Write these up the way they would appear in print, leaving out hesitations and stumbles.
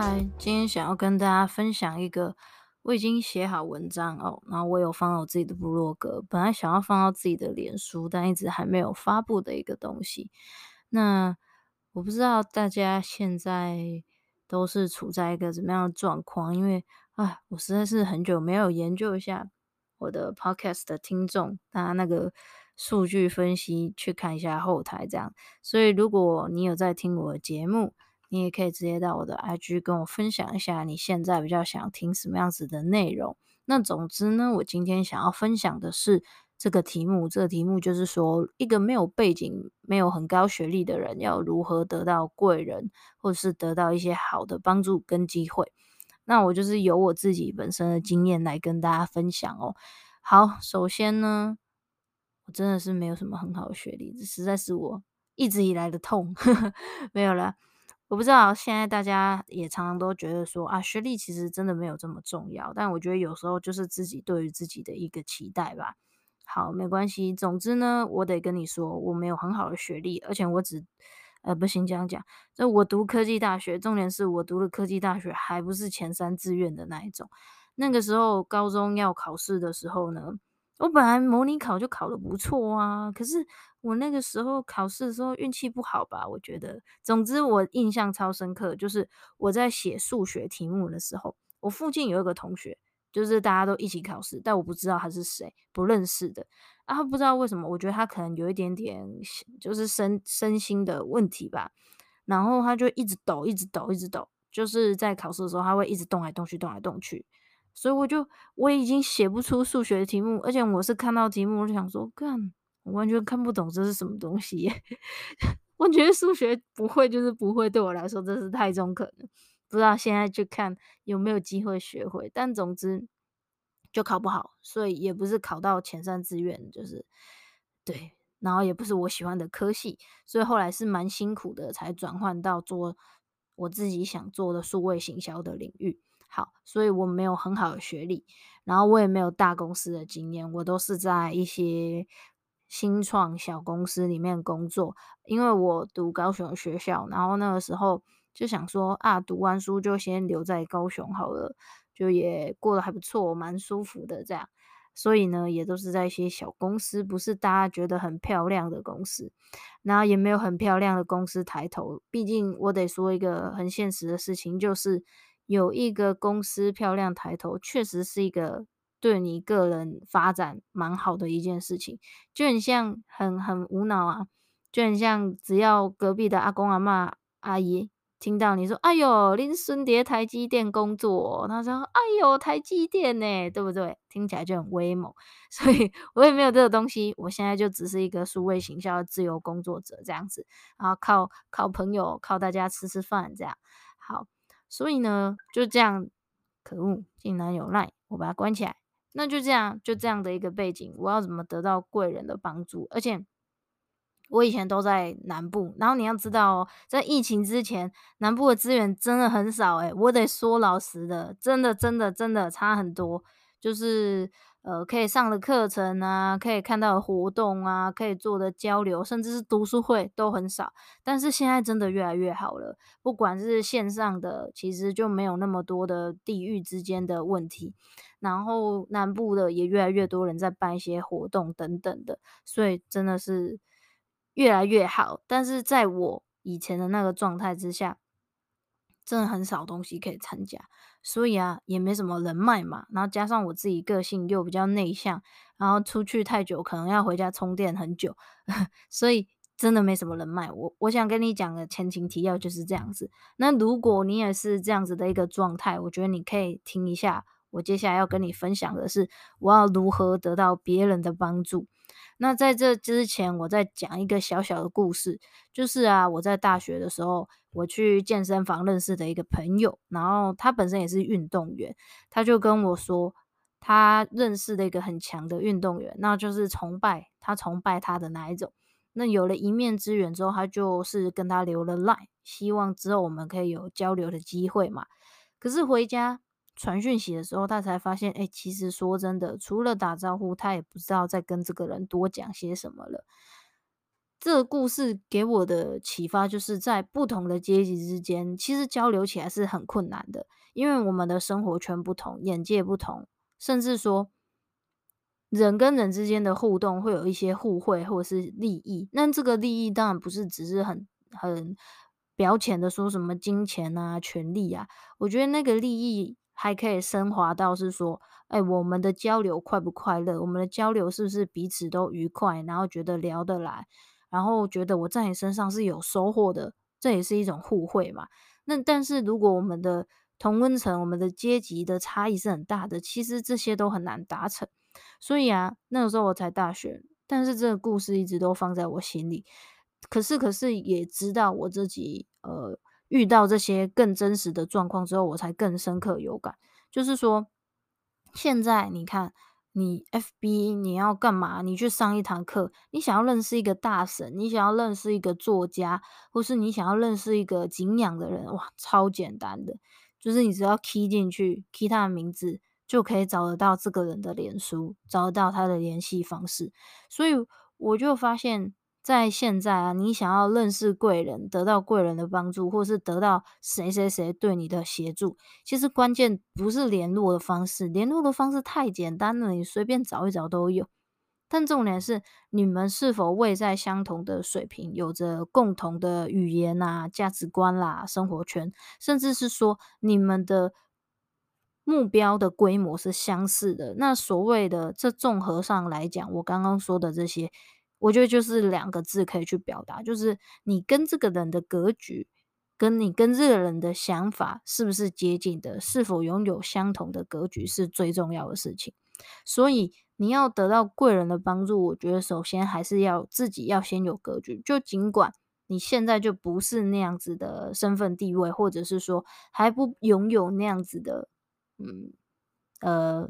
嗨，今天想要跟大家分享一个，我已经写好文章哦，然后我有放到我自己的部落格，本来想要放到自己的脸书，但一直还没有发布的一个东西。那我不知道大家现在都是处在一个怎么样的状况，因为我实在是很久没有研究一下我的 podcast 的听众，那个数据分析去看一下后台这样。所以如果你有在听我的节目，你也可以直接到我的 IG 跟我分享一下你现在比较想听什么样子的内容。那总之呢，我今天想要分享的是这个题目，就是说一个没有背景、没有很高学历的人要如何得到贵人，或是得到一些好的帮助跟机会。那我就是由我自己本身的经验来跟大家分享哦。好，首先呢，我真的是没有什么很好的学历，这实在是我一直以来的痛没有啦。我不知道现在大家也常常都觉得说学历其实真的没有这么重要，但我觉得有时候就是自己对于自己的一个期待吧。好，没关系，总之呢，我得跟你说，我没有很好的学历，而且我只不行，这样讲，就我读科技大学，重点是我读了科技大学还不是前三志愿的那一种。那个时候高中要考试的时候呢，我本来模拟考就考得不错啊，可是我那个时候考试的时候运气不好吧，我觉得。总之我印象超深刻，就是我在写数学题目的时候，我附近有一个同学，就是大家都一起考试，但我不知道他是谁，不认识的他不知道为什么，我觉得他可能有一点点就是身心的问题吧，然后他就一直抖，就是在考试的时候他会一直动来动去，所以我已经写不出数学题目，而且我是看到题目我就想说，我完全看不懂这是什么东西耶我觉得数学不会就是不会，对我来说真是太中肯了，不知道现在去看有没有机会学会，但总之就考不好，所以也不是考到前三志愿，就是对，然后也不是我喜欢的科系，所以后来是蛮辛苦的，才转换到做我自己想做的数位行销的领域。好，所以我没有很好的学历，然后我也没有大公司的经验，我都是在一些新创小公司里面工作，因为我读高雄学校，然后那个时候就想说读完书就先留在高雄好了，就也过得还不错，蛮舒服的这样。所以呢，也都是在一些小公司，不是大家觉得很漂亮的公司，然后也没有很漂亮的公司抬头。毕竟我得说一个很现实的事情，就是有一个公司漂亮抬头，确实是一个对你个人发展蛮好的一件事情，就很像很无脑就很像只要隔壁的阿公阿嬷阿姨听到你说，哎呦，恁孙在台积电工作，他说，哎呦，台积电呢，对不对？听起来就很威猛，所以我也没有这个东西，我现在就只是一个数位行销的自由工作者这样子，然后靠朋友，靠大家吃吃饭这样。好，所以呢，就这样，可恶，竟然有 LINE， 我把它关起来。那就这样的一个背景，我要怎么得到贵人的帮助？而且我以前都在南部，然后你要知道哦，在疫情之前，南部的资源真的很少我得说老实的，真的差很多。就是可以上的课程啊，可以看到的活动啊，可以做的交流，甚至是读书会都很少。但是现在真的越来越好了，不管是线上的，其实就没有那么多的地域之间的问题，然后南部的也越来越多人在办一些活动等等的，所以真的是越来越好。但是在我以前的那个状态之下，真的很少东西可以参加，所以啊也没什么人脉嘛，然后加上我自己个性又比较内向，然后出去太久可能要回家充电很久所以真的没什么人脉。我想跟你讲的前情提要就是这样子。那如果你也是这样子的一个状态，我觉得你可以听一下我接下来要跟你分享的是我要如何得到别人的帮助。那在这之前我再讲一个小小的故事，就是啊我在大学的时候我去健身房认识的一个朋友，然后他本身也是运动员，他就跟我说他认识的一个很强的运动员，那就是崇拜他的那一种。那有了一面之缘之后，他就是跟他留了 LINE， 希望之后我们可以有交流的机会嘛。可是回家传讯息的时候，他才发现，其实说真的，除了打招呼，他也不知道再跟这个人多讲些什么了。这个故事给我的启发就是在不同的阶级之间，其实交流起来是很困难的，因为我们的生活圈不同，眼界不同，甚至说人跟人之间的互动会有一些互惠或者是利益。那这个利益当然不是只是很表浅的说什么金钱啊、权利啊，我觉得那个利益还可以升华到是说，我们的交流快不快乐，我们的交流是不是彼此都愉快，然后觉得聊得来，然后觉得我在你身上是有收获的，这也是一种互惠嘛。那但是如果我们的同温层、我们的阶级的差异是很大的，其实这些都很难达成。所以啊那个时候我才大学，但是这个故事一直都放在我心里。可是也知道我自己遇到这些更真实的状况之后，我才更深刻有感。就是说现在你看你 FB 你要干嘛，你去上一堂课，你想要认识一个大神，你想要认识一个作家，或是你想要认识一个敬仰的人，哇超简单的，就是你只要 key 进去 key 他的名字就可以找得到这个人的脸书，找得到他的联系方式。所以我就发现在现在啊，你想要认识贵人，得到贵人的帮助，或是得到谁谁谁对你的协助，其实关键不是联络的方式，联络的方式太简单了，你随便找一找都有。但重点是你们是否位在相同的水平，有着共同的语言啊、价值观啦、生活圈，甚至是说你们的目标的规模是相似的。那所谓的这综合上来讲，我刚刚说的这些，我觉得就是两个字可以去表达，就是你跟这个人的格局，跟你跟这个人的想法是不是接近的，是否拥有相同的格局是最重要的事情。所以你要得到贵人的帮助，我觉得首先还是要自己要先有格局，就尽管你现在就不是那样子的身份地位，或者是说还不拥有那样子的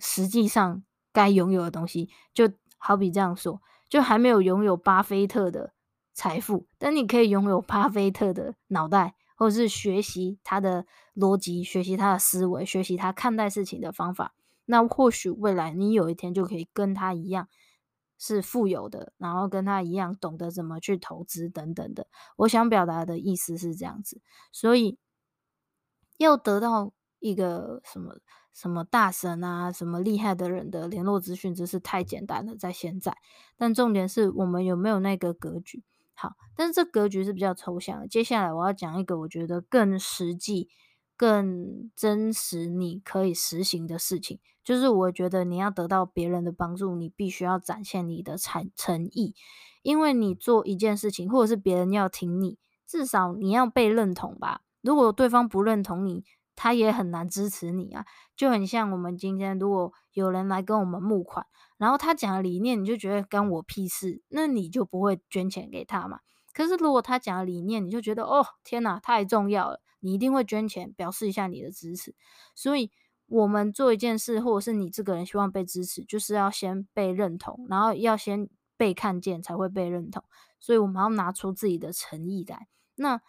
实际上该拥有的东西。就好比这样说，就还没有拥有巴菲特的财富，但你可以拥有巴菲特的脑袋，或者是学习他的逻辑，学习他的思维，学习他看待事情的方法。那或许未来你有一天就可以跟他一样是富有的，然后跟他一样懂得怎么去投资等等的。我想表达的意思是这样子。所以要得到一个什么大神啊、什么厉害的人的联络资讯，真是太简单了在现在。但重点是我们有没有那个格局。好，但是这格局是比较抽象的，接下来我要讲一个我觉得更实际、更真实你可以实行的事情，就是我觉得你要得到别人的帮助，你必须要展现你的诚意。因为你做一件事情，或者是别人要听你，至少你要被认同吧。如果对方不认同你，他也很难支持你啊。就很像我们今天如果有人来跟我们募款，然后他讲的理念你就觉得干我屁事，那你就不会捐钱给他嘛。可是如果他讲的理念你就觉得哦天哪太重要了，你一定会捐钱表示一下你的支持。所以我们做一件事，或者是你这个人希望被支持，就是要先被认同，然后要先被看见才会被认同。所以我们要拿出自己的诚意来。那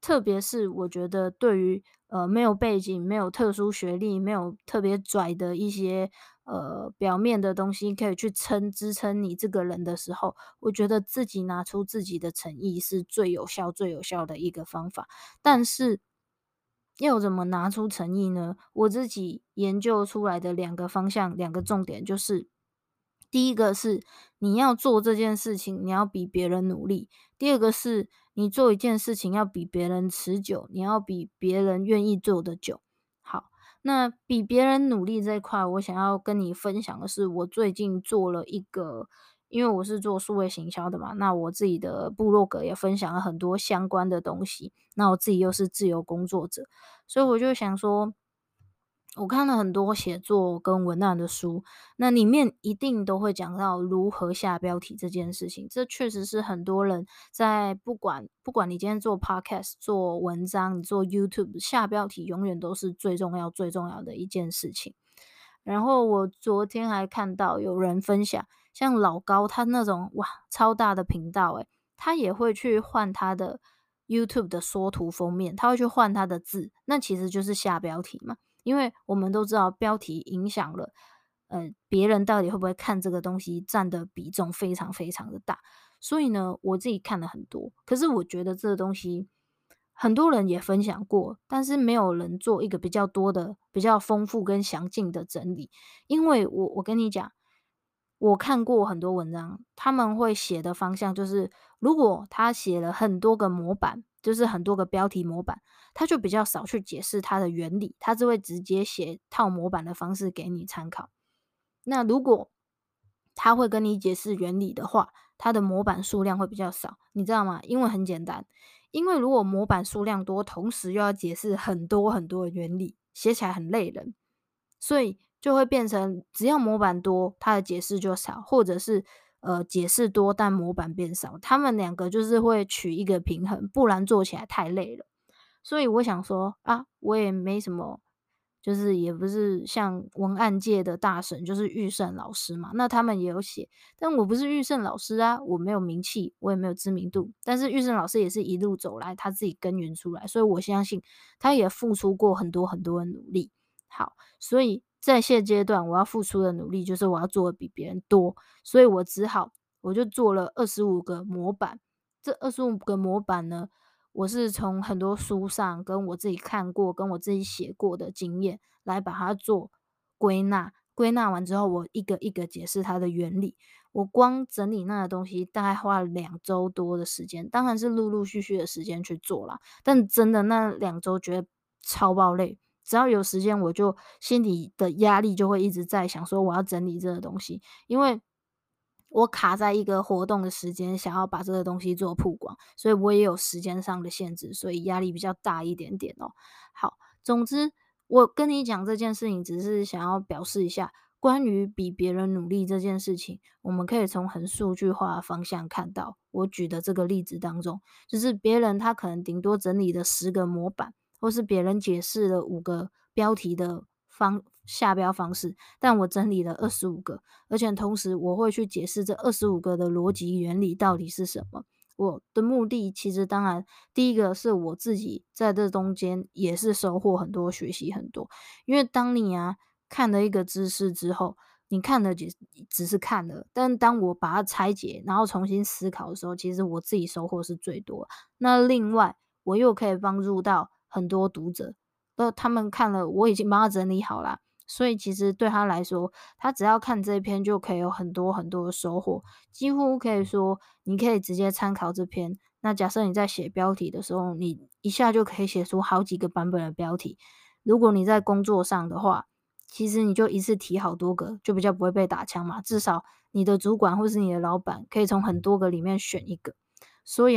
特别是我觉得对于没有背景、没有特殊学历、没有特别拽的一些表面的东西可以去支撑你这个人的时候，我觉得自己拿出自己的诚意是最有效的一个方法。但是要怎么拿出诚意呢？我自己研究出来的两个方向、两个重点，就是第一个是你要做这件事情，你要比别人努力；第二个是你做一件事情要比别人持久，你要比别人愿意做的久。好，那比别人努力这一块，我想要跟你分享的是，我最近做了一个，因为我是做数位行销的嘛，那我自己的部落格也分享了很多相关的东西，那我自己又是自由工作者，所以我就想说，我看了很多写作跟文案的书，那里面一定都会讲到如何下标题这件事情。这确实是很多人在不管你今天做 podcast 做文章，你做 YouTube， 下标题永远都是最重要的一件事情。然后我昨天还看到有人分享，像老高他那种哇超大的频道欸，他也会去换他的 YouTube 的缩图封面，他会去换他的字，那其实就是下标题嘛。因为我们都知道标题影响了别人到底会不会看这个东西，占的比重非常非常的大。所以呢，我自己看了很多，可是我觉得这个东西很多人也分享过，但是没有人做一个比较多的比较丰富跟详尽的整理。因为我跟你讲，我看过很多文章，他们会写的方向就是，如果他写了很多个模板，就是很多个标题模板，他就比较少去解释它的原理，他就会直接写套模板的方式给你参考。那如果他会跟你解释原理的话，他的模板数量会比较少，你知道吗？因为很简单，因为如果模板数量多，同时又要解释很多很多的原理，写起来很累人，所以就会变成只要模板多，它的解释就少，或者是解释多但模板变少，他们两个就是会取一个平衡，不然做起来太累了。所以我想说啊，我也没什么，就是也不是像文案界的大神，就是育圣老师嘛，那他们也有写，但我不是育圣老师啊，我没有名气，我也没有知名度，但是育圣老师也是一路走来他自己耕耘出来，所以我相信他也付出过很多很多的努力。好，所以在现阶段我要付出的努力就是我要做的比别人多，所以我就做了25个模板。这25个模板呢，我是从很多书上跟我自己看过跟我自己写过的经验来把它做归纳完之后，我一个一个解释它的原理。我光整理那个东西大概花了2周多的时间，当然是陆陆续续的时间去做啦，但真的那2周觉得超爆累。只要有时间，我就心里的压力就会一直在想说我要整理这个东西，因为我卡在一个活动的时间，想要把这个东西做曝光，所以我也有时间上的限制，所以压力比较大一点点哦。好，总之我跟你讲这件事情，只是想要表示一下，关于比别人努力这件事情，我们可以从很数据化的方向看到。我举的这个例子当中，就是别人他可能顶多整理的10个模板，或是别人解释了5个标题的下标方式，但我整理了25个，而且同时我会去解释这25个的逻辑原理到底是什么。我的目的其实当然第一个是我自己在这中间也是收获很多，学习很多，因为当你看了一个知识之后，你看了只是看了，但当我把它拆解然后重新思考的时候，其实我自己收获是最多。那另外我又可以帮助到很多读者，他们看了我已经帮他整理好了，所以其实对他来说，他只要看这篇就可以有很多很多的收获，几乎可以说你可以直接参考这篇。那假设你在写标题的时候，你一下就可以写出好几个版本的标题，如果你在工作上的话，其实你就一次提好多个，就比较不会被打枪嘛，至少你的主管或是你的老板可以从很多个里面选一个。所以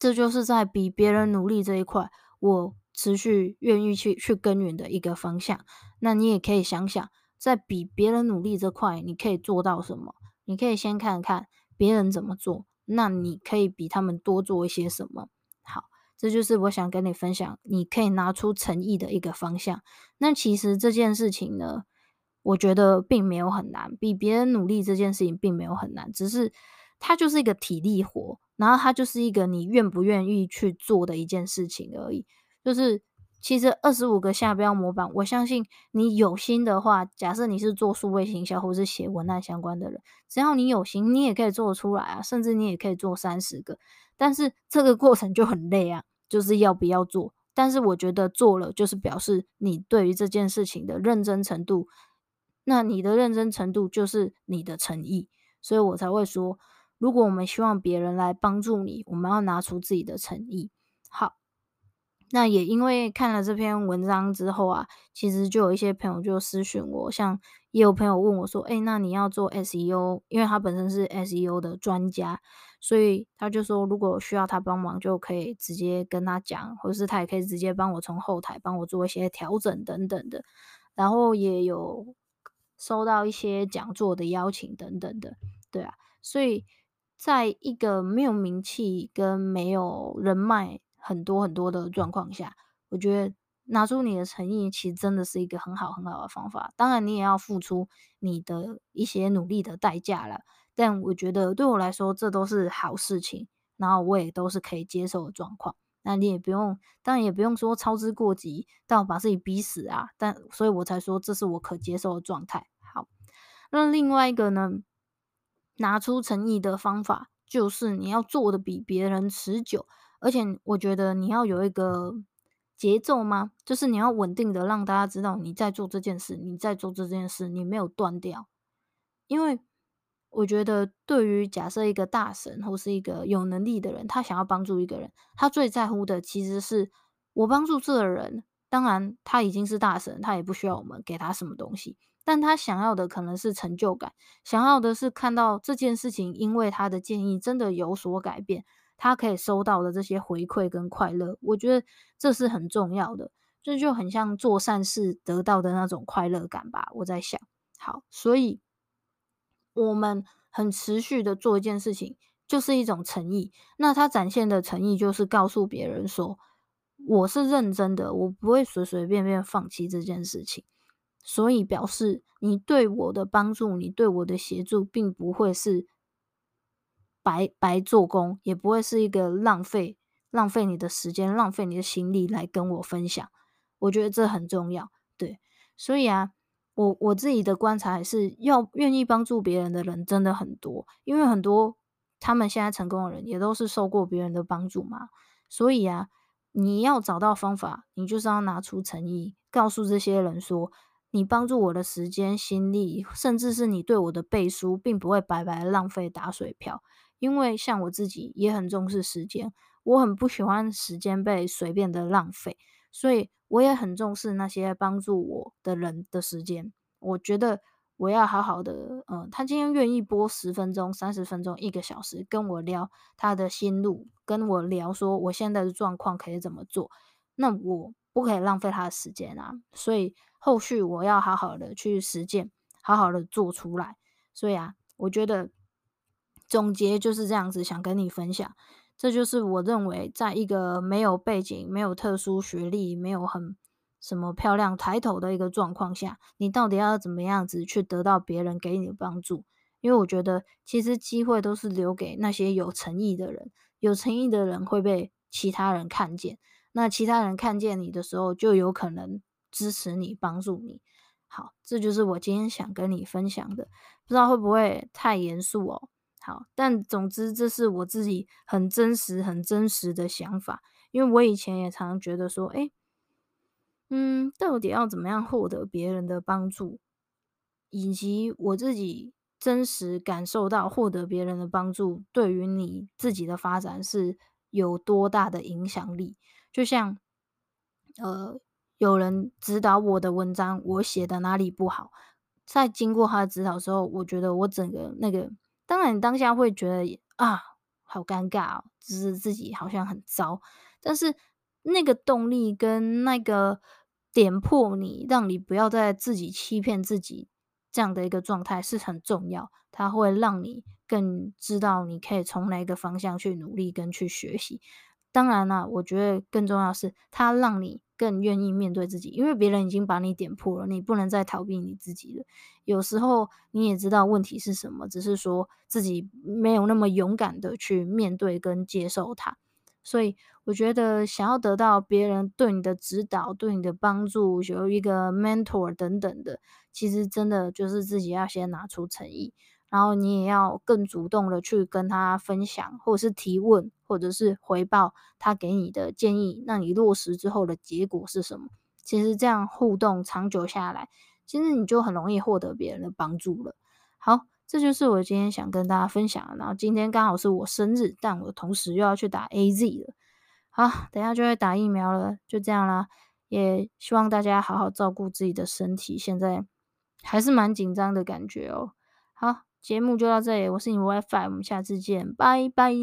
这就是在比别人努力这一块，我持续愿意去耕耘的一个方向。那你也可以想想，在比别人努力这块，你可以做到什么？你可以先看看别人怎么做，那你可以比他们多做一些什么。好，这就是我想跟你分享，你可以拿出诚意的一个方向。那其实这件事情呢，我觉得并没有很难，比别人努力这件事情并没有很难，只是它就是一个体力活，然后它就是一个你愿不愿意去做的一件事情而已。就是其实25个下标模板，我相信你有心的话，假设你是做数位行销或是写文案相关的人，只要你有心，你也可以做出来啊，甚至你也可以做30个，但是这个过程就很累啊，就是要不要做。但是我觉得做了就是表示你对于这件事情的认真程度那你的认真程度就是你的诚意，所以我才会说，如果我们希望别人来帮助你，我们要拿出自己的诚意。好，那也因为看了这篇文章之后啊，其实就有一些朋友就私讯我，像也有朋友问我说，那你要做 SEO， 因为他本身是 SEO 的专家，所以他就说如果需要他帮忙就可以直接跟他讲，或者是他也可以直接帮我从后台帮我做一些调整等等的，然后也有收到一些讲座的邀请等等的，对啊，所以在一个没有名气跟没有人脉很多很多的状况下，我觉得拿出你的诚意其实真的是一个很好很好的方法，当然你也要付出你的一些努力的代价啦，但我觉得对我来说这都是好事情，然后我也都是可以接受的状况，那你也不用，当然也不用说操之过急到把自己逼死啊，但所以我才说这是我可接受的状态。好，那另外一个呢，拿出诚意的方法就是你要做的比别人持久，而且我觉得你要有一个节奏吗，就是你要稳定的让大家知道你在做这件事，你在做这件事，你没有断掉。因为我觉得对于假设一个大神或是一个有能力的人，他想要帮助一个人，他最在乎的其实是我帮助这个人，当然他已经是大神，他也不需要我们给他什么东西，但他想要的可能是成就感，想要的是看到这件事情因为他的建议真的有所改变，他可以收到的这些回馈跟快乐，我觉得这是很重要的，这就很像做善事得到的那种快乐感吧，我在想。好，所以我们很持续的做一件事情就是一种诚意，那他展现的诚意就是告诉别人说我是认真的，我不会随随便便放弃这件事情，所以表示你对我的帮助，你对我的协助并不会是白做工，也不会是一个浪费你的时间，浪费你的心力来跟我分享，我觉得这很重要。对，所以啊我自己的观察是要愿意帮助别人的人真的很多，因为很多他们现在成功的人也都是受过别人的帮助嘛，所以啊你要找到方法，你就是要拿出诚意告诉这些人说你帮助我的时间心力，甚至是你对我的背书并不会白白浪费打水漂，因为像我自己也很重视时间，我很不喜欢时间被随便的浪费，所以我也很重视那些帮助我的人的时间，我觉得我要好好的他今天愿意播10分钟30分钟1个小时跟我聊他的心路，跟我聊说我现在的状况可以怎么做，那我不可以浪费他的时间啊，所以后续我要好好的去实践，好好的做出来。所以啊我觉得总结就是这样子想跟你分享，这就是我认为在一个没有背景，没有特殊学历，没有很什么漂亮抬头的一个状况下，你到底要怎么样子去得到别人给你的帮助，因为我觉得其实机会都是留给那些有诚意的人，有诚意的人会被其他人看见，那其他人看见你的时候就有可能支持你帮助你。好，这就是我今天想跟你分享的，不知道会不会太严肃哦。好，但总之这是我自己很真实很真实的想法，因为我以前也常常觉得说到底要怎么样获得别人的帮助，以及我自己真实感受到获得别人的帮助对于你自己的发展是有多大的影响力，就像有人指导我的文章，我写的哪里不好，在经过他的指导之后，我觉得我整个那个，当然你当下会觉得啊好尴尬哦，就是自己好像很糟，但是那个动力跟那个点破你，让你不要再自己欺骗自己这样的一个状态是很重要，它会让你更知道你可以从哪个方向去努力跟去学习。当然啦，我觉得更重要的是它让你更愿意面对自己，因为别人已经把你点破了，你不能再逃避你自己了，有时候你也知道问题是什么，只是说自己没有那么勇敢的去面对跟接受它。所以我觉得想要得到别人对你的指导，对你的帮助，有一个 mentor 等等的，其实真的就是自己要先拿出诚意，然后你也要更主动的去跟他分享，或者是提问，或者是回报他给你的建议，那你落实之后的结果是什么，其实这样互动长久下来其实你就很容易获得别人的帮助了。好，这就是我今天想跟大家分享的。然后今天刚好是我生日，但我同时又要去打 AZ 了。好，等一下就会打疫苗了，就这样啦。也希望大家好好照顾自己的身体，现在还是蛮紧张的感觉哦。好，节目就到这里，我是你 WiFi， 我们下次见，拜拜。